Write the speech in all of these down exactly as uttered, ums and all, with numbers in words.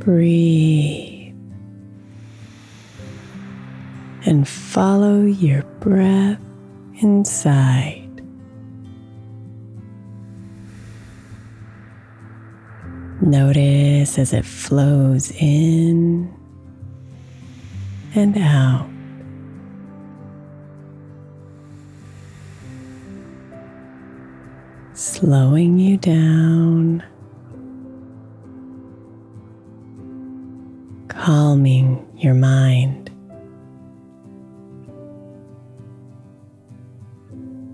Breathe and follow your breath inside. Notice as it flows in and out. Slowing you down. Calming your mind.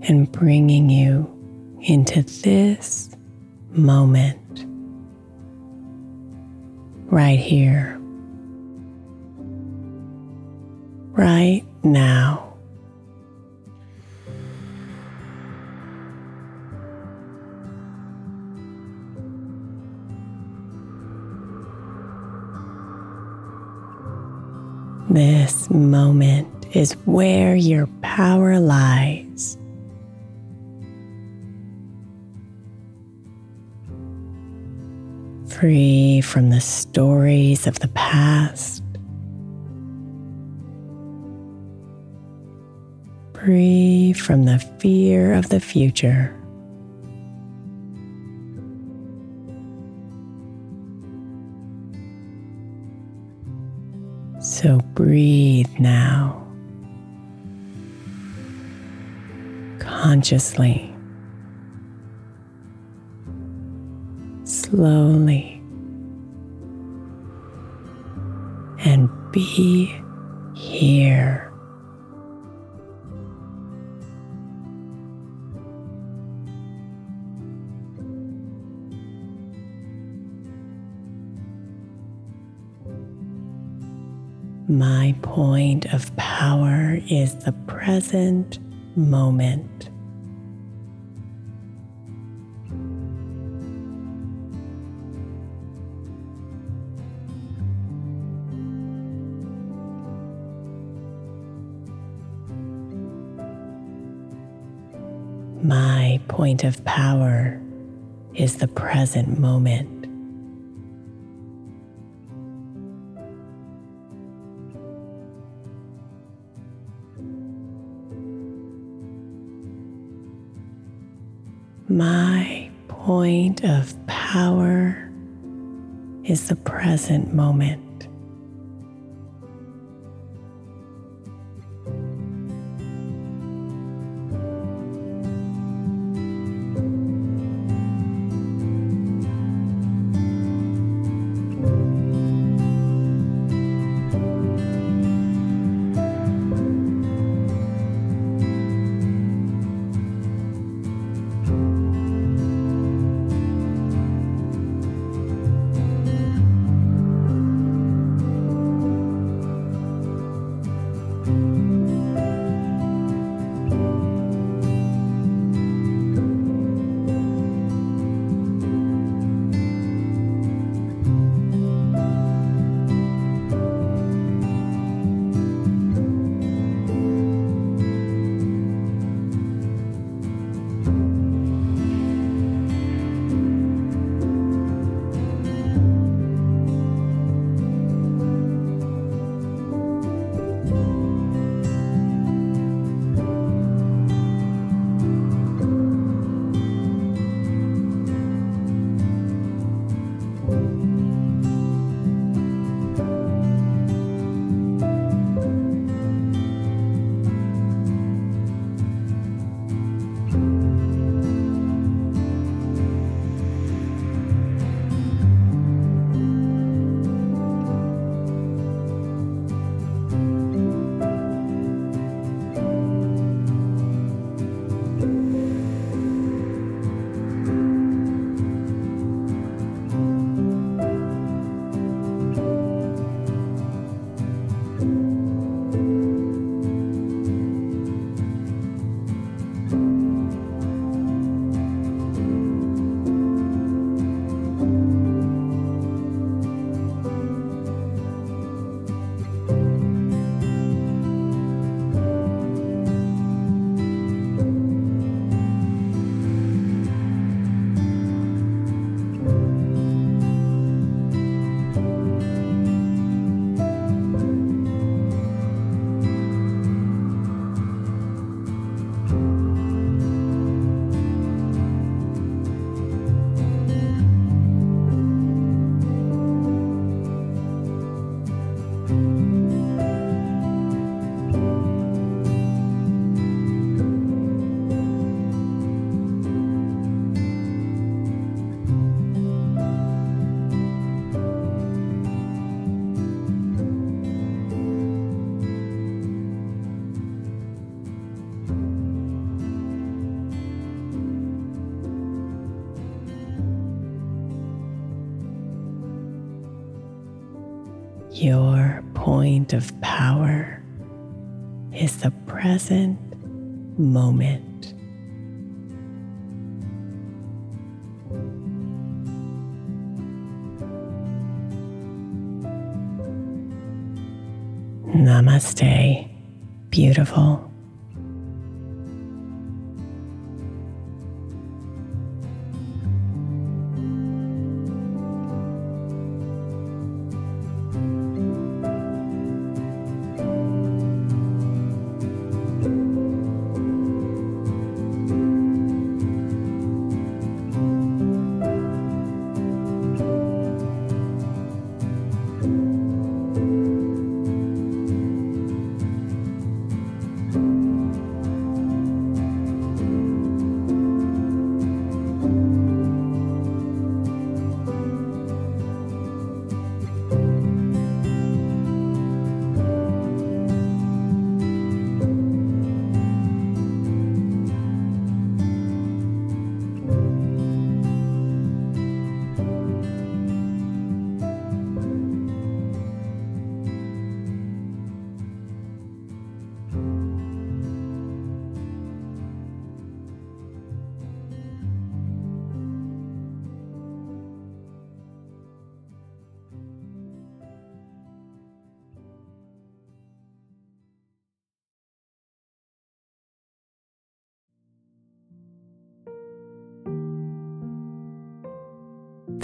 And bringing you into this moment. Right here, right now. This moment is where your power lies. Free from the stories of the past. Free from the fear of the future. So breathe now, consciously, slowly. And be here. My point of power is the present moment. My point of power is the present moment. My point of power is the present moment. Your point of power is the present moment. Namaste, beautiful.